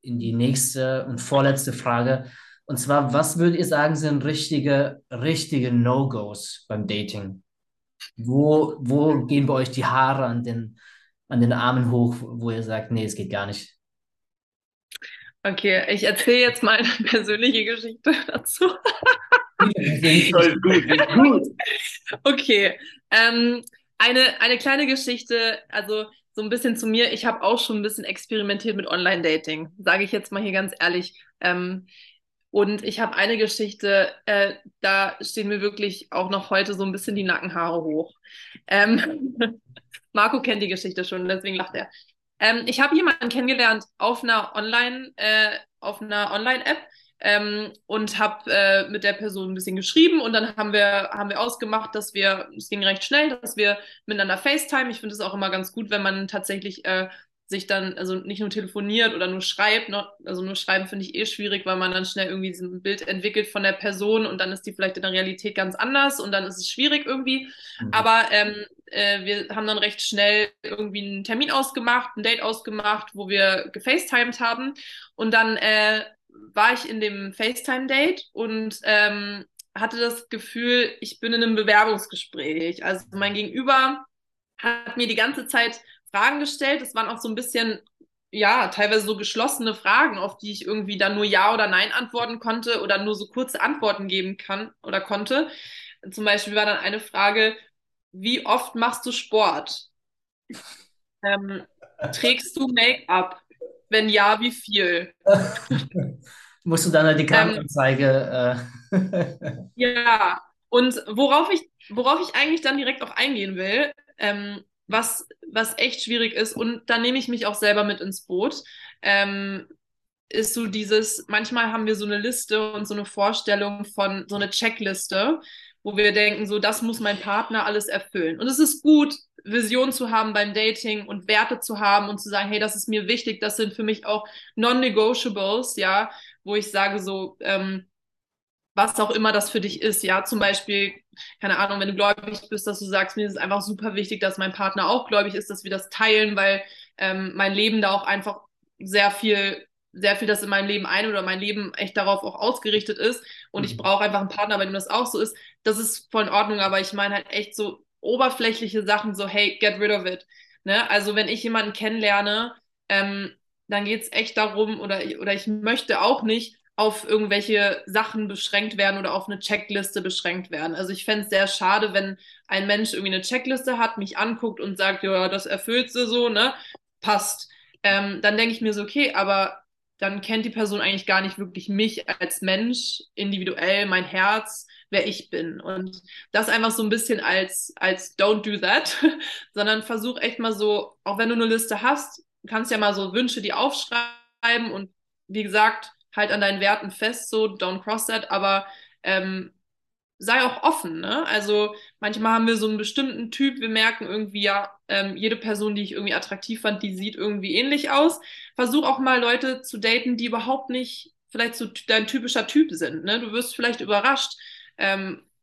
in die nächste und vorletzte Frage. Und zwar, was würdet ihr sagen, sind richtige No-Gos beim Dating? Wo gehen bei euch die Haare an den Armen hoch, wo ihr sagt, nee, es geht gar nicht? Okay, ich erzähle jetzt mal eine persönliche Geschichte dazu. Gut. Okay, eine kleine Geschichte, also so ein bisschen zu mir. Ich habe auch schon ein bisschen experimentiert mit Online-Dating, sage ich jetzt mal hier ganz ehrlich. Und ich habe eine Geschichte, da stehen mir wirklich auch noch heute so ein bisschen die Nackenhaare hoch. Marco kennt die Geschichte schon, deswegen lacht er. Ich habe jemanden kennengelernt auf einer Online-App. Und habe mit der Person ein bisschen geschrieben und dann haben wir ausgemacht, dass wir, es ging recht schnell, dass wir miteinander FaceTime. Ich finde es auch immer ganz gut, wenn man tatsächlich sich dann, also nicht nur telefoniert oder nur schreibt, also nur schreiben finde ich schwierig, weil man dann schnell irgendwie so ein Bild entwickelt von der Person und dann ist die vielleicht in der Realität ganz anders und dann ist es schwierig irgendwie. Aber wir haben dann recht schnell irgendwie einen Termin ausgemacht, ein Date ausgemacht, wo wir gefacetimed haben und dann war ich in dem FaceTime-Date und hatte das Gefühl, ich bin in einem Bewerbungsgespräch. Also mein Gegenüber hat mir die ganze Zeit Fragen gestellt. Es waren auch so ein bisschen, ja, teilweise so geschlossene Fragen, auf die ich irgendwie dann nur Ja oder Nein antworten konnte oder nur so kurze Antworten geben kann oder konnte. Zum Beispiel war dann eine Frage, wie oft machst du Sport? Trägst du Make-up? Wenn ja, wie viel? Musst du dann halt die Krankenanzeige... Ja, und worauf ich eigentlich dann direkt auch eingehen will, was echt schwierig ist, und da nehme ich mich auch selber mit ins Boot, ist so dieses, manchmal haben wir so eine Liste und so eine Vorstellung von so eine Checkliste, wo wir denken, so das muss mein Partner alles erfüllen. Und es ist gut, Vision zu haben beim Dating und Werte zu haben und zu sagen, hey, das ist mir wichtig, das sind für mich auch Non-Negotiables, ja, wo ich sage so, was auch immer das für dich ist, ja, zum Beispiel, keine Ahnung, wenn du gläubig bist, dass du sagst, mir ist es einfach super wichtig, dass mein Partner auch gläubig ist, dass wir das teilen, weil mein Leben da auch einfach sehr viel das in mein Leben ein oder mein Leben echt darauf auch ausgerichtet ist und ich brauche einfach einen Partner, bei dem das auch so ist, das ist voll in Ordnung, aber ich meine halt echt so oberflächliche Sachen, so hey, get rid of it, ne, also wenn ich jemanden kennenlerne, dann geht's echt darum, oder ich möchte auch nicht auf irgendwelche Sachen beschränkt werden oder auf eine Checkliste beschränkt werden. Also ich fände es sehr schade, wenn ein Mensch irgendwie eine Checkliste hat, mich anguckt und sagt, ja, das erfüllt sie so, ne, passt. Dann denke ich mir so, okay, aber dann kennt die Person eigentlich gar nicht wirklich mich als Mensch, individuell, mein Herz, wer ich bin. Und das einfach so ein bisschen als don't do that, sondern versuch echt mal so, auch wenn du eine Liste hast, kannst ja mal so Wünsche, die aufschreiben und wie gesagt, halt an deinen Werten fest, so don't cross that, aber sei auch offen, ne? Also manchmal haben wir so einen bestimmten Typ, wir merken irgendwie, ja, jede Person, die ich irgendwie attraktiv fand, die sieht irgendwie ähnlich aus. Versuch auch mal Leute zu daten, die überhaupt nicht vielleicht so dein typischer Typ sind, ne? Du wirst vielleicht überrascht,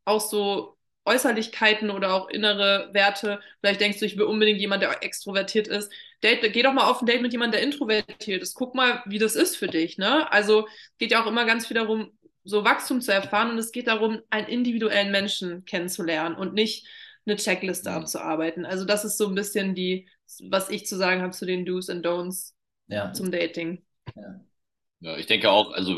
auch so Äußerlichkeiten oder auch innere Werte. Vielleicht denkst du, ich will unbedingt jemand, der extrovertiert ist. Geh doch mal auf ein Date mit jemandem, der introvertiert ist. Guck mal, wie das ist für dich, ne? Also geht ja auch immer ganz viel darum, so Wachstum zu erfahren und es geht darum, einen individuellen Menschen kennenzulernen und nicht eine Checkliste abzuarbeiten. Also das ist so ein bisschen was ich zu sagen habe zu den Do's and Don'ts zum Dating. Ja, ich denke auch, also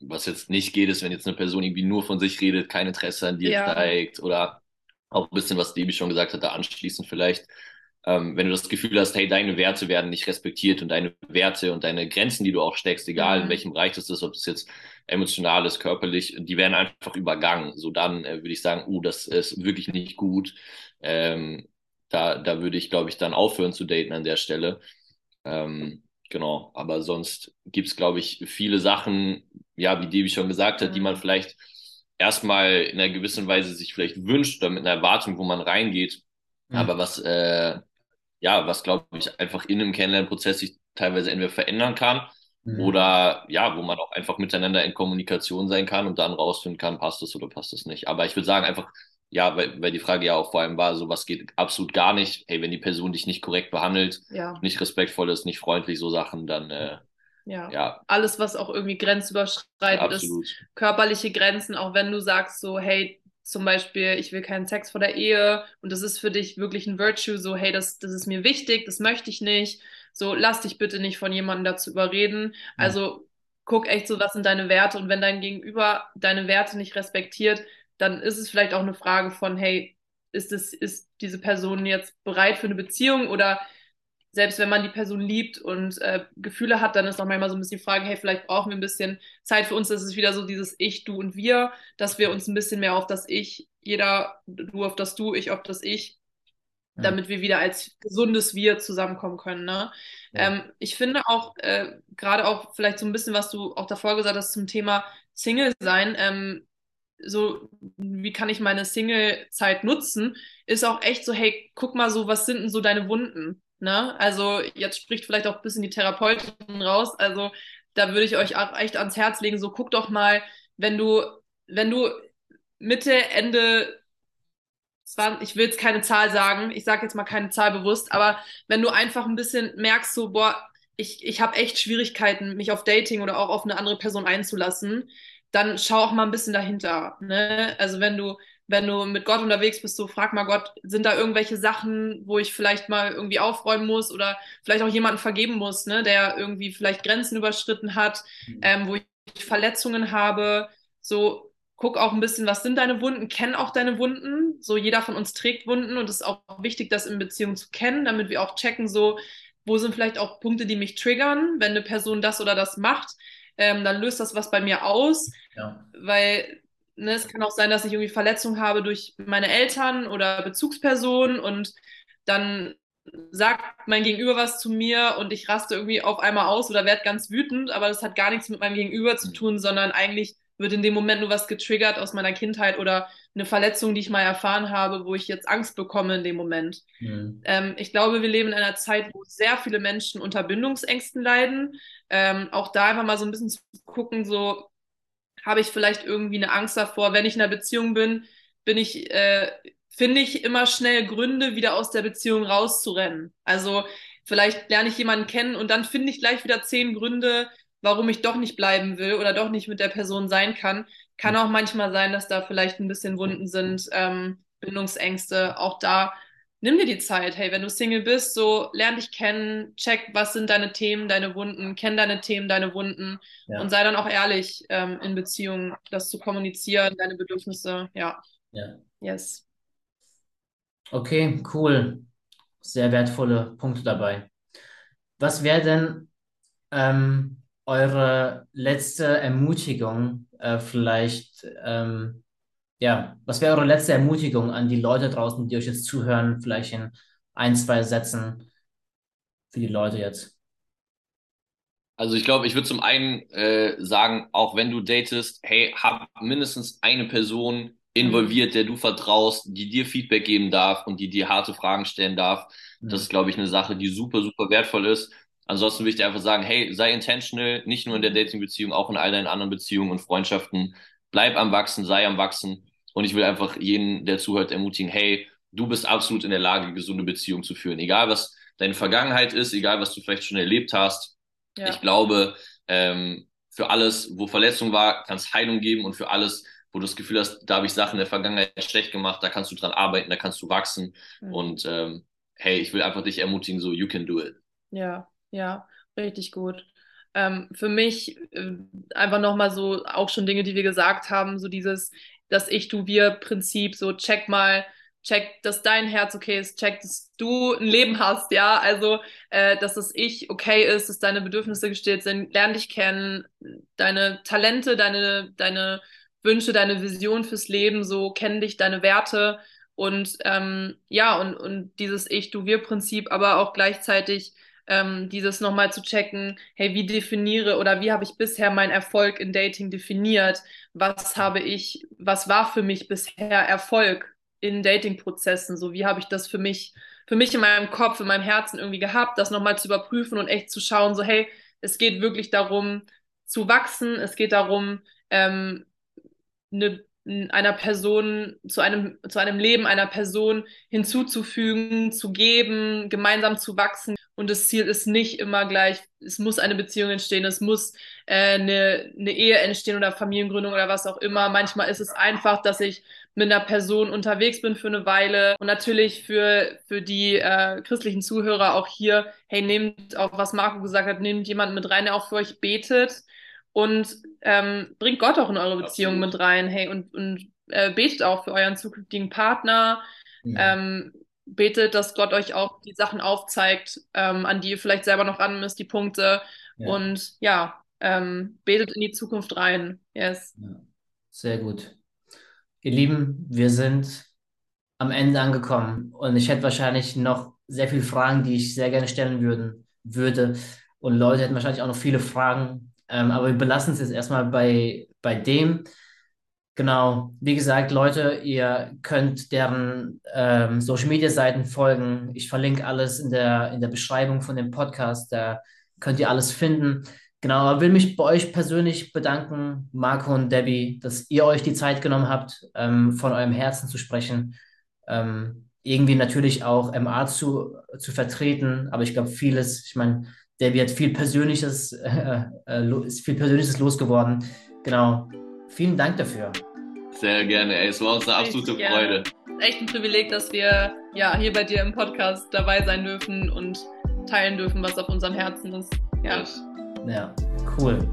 was jetzt nicht geht, ist, wenn jetzt eine Person irgendwie nur von sich redet, kein Interesse an dir zeigt oder auch ein bisschen, was Debbie schon gesagt hat, da anschließend vielleicht, wenn du das Gefühl hast, hey, deine Werte werden nicht respektiert und deine Werte und deine Grenzen, die du auch steckst, egal in welchem Bereich das ist, ob das jetzt emotional ist, körperlich, die werden einfach übergangen. So dann würde ich sagen, das ist wirklich nicht gut. Da würde ich, glaube ich, dann aufhören zu daten an der Stelle. Genau, aber sonst gibt es, glaube ich, viele Sachen, ja, wie Debbie schon gesagt hat, die man vielleicht erstmal in einer gewissen Weise sich vielleicht wünscht oder mit einer Erwartung, wo man reingeht, aber was glaube ich, einfach in einem Kennenlernprozess sich teilweise entweder verändern kann oder, ja, wo man auch einfach miteinander in Kommunikation sein kann und dann rausfinden kann, passt das oder passt das nicht. Aber ich würde sagen, einfach, ja, weil die Frage ja auch vor allem war, so was geht absolut gar nicht. Hey, wenn die Person dich nicht korrekt behandelt, nicht respektvoll ist, nicht freundlich, so Sachen, dann alles, was auch irgendwie grenzüberschreitend ist, körperliche Grenzen, auch wenn du sagst so, hey, zum Beispiel, ich will keinen Sex vor der Ehe und das ist für dich wirklich ein Virtue, so hey, das ist mir wichtig, das möchte ich nicht, so lass dich bitte nicht von jemandem dazu überreden, also guck echt so, was sind deine Werte und wenn dein Gegenüber deine Werte nicht respektiert, dann ist es vielleicht auch eine Frage von, hey, ist diese Person jetzt bereit für eine Beziehung oder selbst wenn man die Person liebt und Gefühle hat, dann ist auch manchmal so ein bisschen die Frage, hey, vielleicht brauchen wir ein bisschen Zeit für uns, das ist wieder so dieses Ich, Du und Wir, dass wir uns ein bisschen mehr auf das Ich, jeder, du auf das Du, ich auf das Ich, damit wir wieder als gesundes Wir zusammenkommen können, ne? Ja. Ich finde auch, gerade auch vielleicht so ein bisschen, was du auch davor gesagt hast zum Thema Single sein, so, wie kann ich meine Single-Zeit nutzen, ist auch echt so, hey, guck mal so, was sind denn so deine Wunden, ne? Also jetzt spricht vielleicht auch ein bisschen die Therapeutin raus, also da würde ich euch auch echt ans Herz legen, so guck doch mal, wenn du Mitte, Ende 20, ich will jetzt keine Zahl sagen, ich sage jetzt mal keine Zahl bewusst, aber wenn du einfach ein bisschen merkst, so, boah, ich habe echt Schwierigkeiten, mich auf Dating oder auch auf eine andere Person einzulassen, dann schau auch mal ein bisschen dahinter, ne? Also wenn du mit Gott unterwegs bist, so frag mal Gott, sind da irgendwelche Sachen, wo ich vielleicht mal irgendwie aufräumen muss oder vielleicht auch jemanden vergeben muss, ne, der irgendwie vielleicht Grenzen überschritten hat, wo ich Verletzungen habe, so guck auch ein bisschen, was sind deine Wunden, kenn auch deine Wunden, so jeder von uns trägt Wunden und es ist auch wichtig, das in Beziehung zu kennen, damit wir auch checken, so wo sind vielleicht auch Punkte, die mich triggern, wenn eine Person das oder das macht, dann löst das was bei mir aus, weil ne, es kann auch sein, dass ich irgendwie Verletzungen habe durch meine Eltern oder Bezugspersonen und dann sagt mein Gegenüber was zu mir und ich raste irgendwie auf einmal aus oder werde ganz wütend, aber das hat gar nichts mit meinem Gegenüber zu tun, sondern eigentlich wird in dem Moment nur was getriggert aus meiner Kindheit oder eine Verletzung, die ich mal erfahren habe, wo ich jetzt Angst bekomme in dem Moment. Ich glaube, wir leben in einer Zeit, wo sehr viele Menschen unter Bindungsängsten leiden. Auch da einfach mal so ein bisschen zu gucken, so habe ich vielleicht irgendwie eine Angst davor, wenn ich in einer Beziehung bin, finde ich immer schnell Gründe, wieder aus der Beziehung rauszurennen. Also vielleicht lerne ich jemanden kennen und dann finde ich gleich wieder 10 Gründe, warum ich doch nicht bleiben will oder doch nicht mit der Person sein kann. Kann auch manchmal sein, dass da vielleicht ein bisschen Wunden sind, Bindungsängste. Auch da nimm dir die Zeit. Hey, wenn du Single bist, so lern dich kennen, check, was sind deine Themen, deine Wunden, kenn deine Themen, deine Wunden und sei dann auch ehrlich in Beziehungen, das zu kommunizieren, deine Bedürfnisse. Ja. Yes. Okay, cool. Sehr wertvolle Punkte dabei. Was wäre denn eure letzte Ermutigung was wäre eure letzte Ermutigung an die Leute draußen, die euch jetzt zuhören, vielleicht in 1, 2 Sätzen für die Leute jetzt? Also ich glaube, ich würde zum einen sagen, auch wenn du datest, hey, hab mindestens eine Person involviert, der du vertraust, die dir Feedback geben darf und die dir harte Fragen stellen darf. Das ist, glaube ich, eine Sache, die super, super wertvoll ist. Ansonsten würde ich dir einfach sagen, hey, sei intentional, nicht nur in der Dating-Beziehung, auch in all deinen anderen Beziehungen und Freundschaften. Bleib am Wachsen, sei am Wachsen. Und ich will einfach jeden, der zuhört, ermutigen, hey, du bist absolut in der Lage, gesunde Beziehungen zu führen. Egal, was deine Vergangenheit ist, egal, was du vielleicht schon erlebt hast. Ja. Ich glaube, für alles, wo Verletzung war, kann es Heilung geben. Und für alles, wo du das Gefühl hast, da habe ich Sachen in der Vergangenheit schlecht gemacht, da kannst du dran arbeiten, da kannst du wachsen. Und hey, ich will einfach dich ermutigen, so you can do it. Ja. Ja, richtig gut. Für mich einfach nochmal so auch schon Dinge, die wir gesagt haben, so dieses das Ich-Du-Wir-Prinzip, so check, dass dein Herz okay ist, check, dass du ein Leben hast, ja, also dass das Ich okay ist, dass deine Bedürfnisse gestillt sind, lern dich kennen, deine Talente, deine Wünsche, deine Vision fürs Leben, so kenn dich, deine Werte und und dieses Ich-Du-Wir-Prinzip, aber auch gleichzeitig dieses nochmal zu checken, hey, wie definiere oder wie habe ich bisher meinen Erfolg in Dating definiert? Was war für mich bisher Erfolg in Dating-Prozessen? So, wie habe ich das für mich in meinem Kopf, in meinem Herzen irgendwie gehabt, das nochmal zu überprüfen und echt zu schauen, so, hey, es geht wirklich darum, zu wachsen, es geht darum, einer Person, zu einem Leben einer Person hinzuzufügen, zu geben, gemeinsam zu wachsen. Und das Ziel ist nicht immer gleich, es muss eine Beziehung entstehen, es muss eine Ehe entstehen oder Familiengründung oder was auch immer. Manchmal ist es einfach, dass ich mit einer Person unterwegs bin für eine Weile. Und natürlich für die christlichen Zuhörer auch hier, hey, nehmt auch, was Marco gesagt hat, nehmt jemanden mit rein, der auch für euch betet. Und bringt Gott auch in eure Beziehung Absolut. Mit rein, hey, und betet auch für euren zukünftigen Partner, betet, dass Gott euch auch die Sachen aufzeigt, an die ihr vielleicht selber noch ran müsst, die Punkte, betet in die Zukunft rein, yes. Ja. Sehr gut. Ihr Lieben, wir sind am Ende angekommen und ich hätte wahrscheinlich noch sehr viele Fragen, die ich sehr gerne stellen würde und Leute hätten wahrscheinlich auch noch viele Fragen, aber wir belassen es jetzt erstmal bei dem. Genau, wie gesagt, Leute, ihr könnt deren Social-Media-Seiten folgen. Ich verlinke alles in der Beschreibung von dem Podcast, da könnt ihr alles finden. Genau, aber will mich bei euch persönlich bedanken, Marco und Debbie, dass ihr euch die Zeit genommen habt, von eurem Herzen zu sprechen. Irgendwie natürlich auch MA zu vertreten, aber ich glaube vieles, ich meine, Debbie hat viel Persönliches losgeworden. Genau. Vielen Dank dafür. Sehr gerne. Ey, es war uns eine absolute Freude. Es ist echt ein Privileg, dass wir hier bei dir im Podcast dabei sein dürfen und teilen dürfen, was auf unserem Herzen ist. Ja, cool.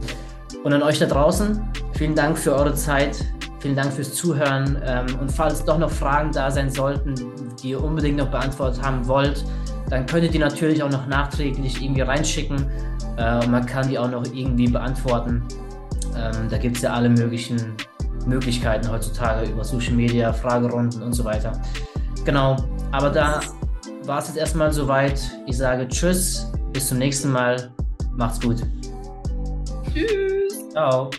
Und an euch da draußen, vielen Dank für eure Zeit. Vielen Dank fürs Zuhören. Und falls doch noch Fragen da sein sollten, die ihr unbedingt noch beantwortet haben wollt, dann könnt ihr die natürlich auch noch nachträglich irgendwie reinschicken. Man kann die auch noch irgendwie beantworten. Da gibt es ja alle möglichen Möglichkeiten heutzutage über Social Media, Fragerunden und so weiter. Genau, aber da war es jetzt erstmal soweit. Ich sage tschüss, bis zum nächsten Mal. Macht's gut. Tschüss. Ciao.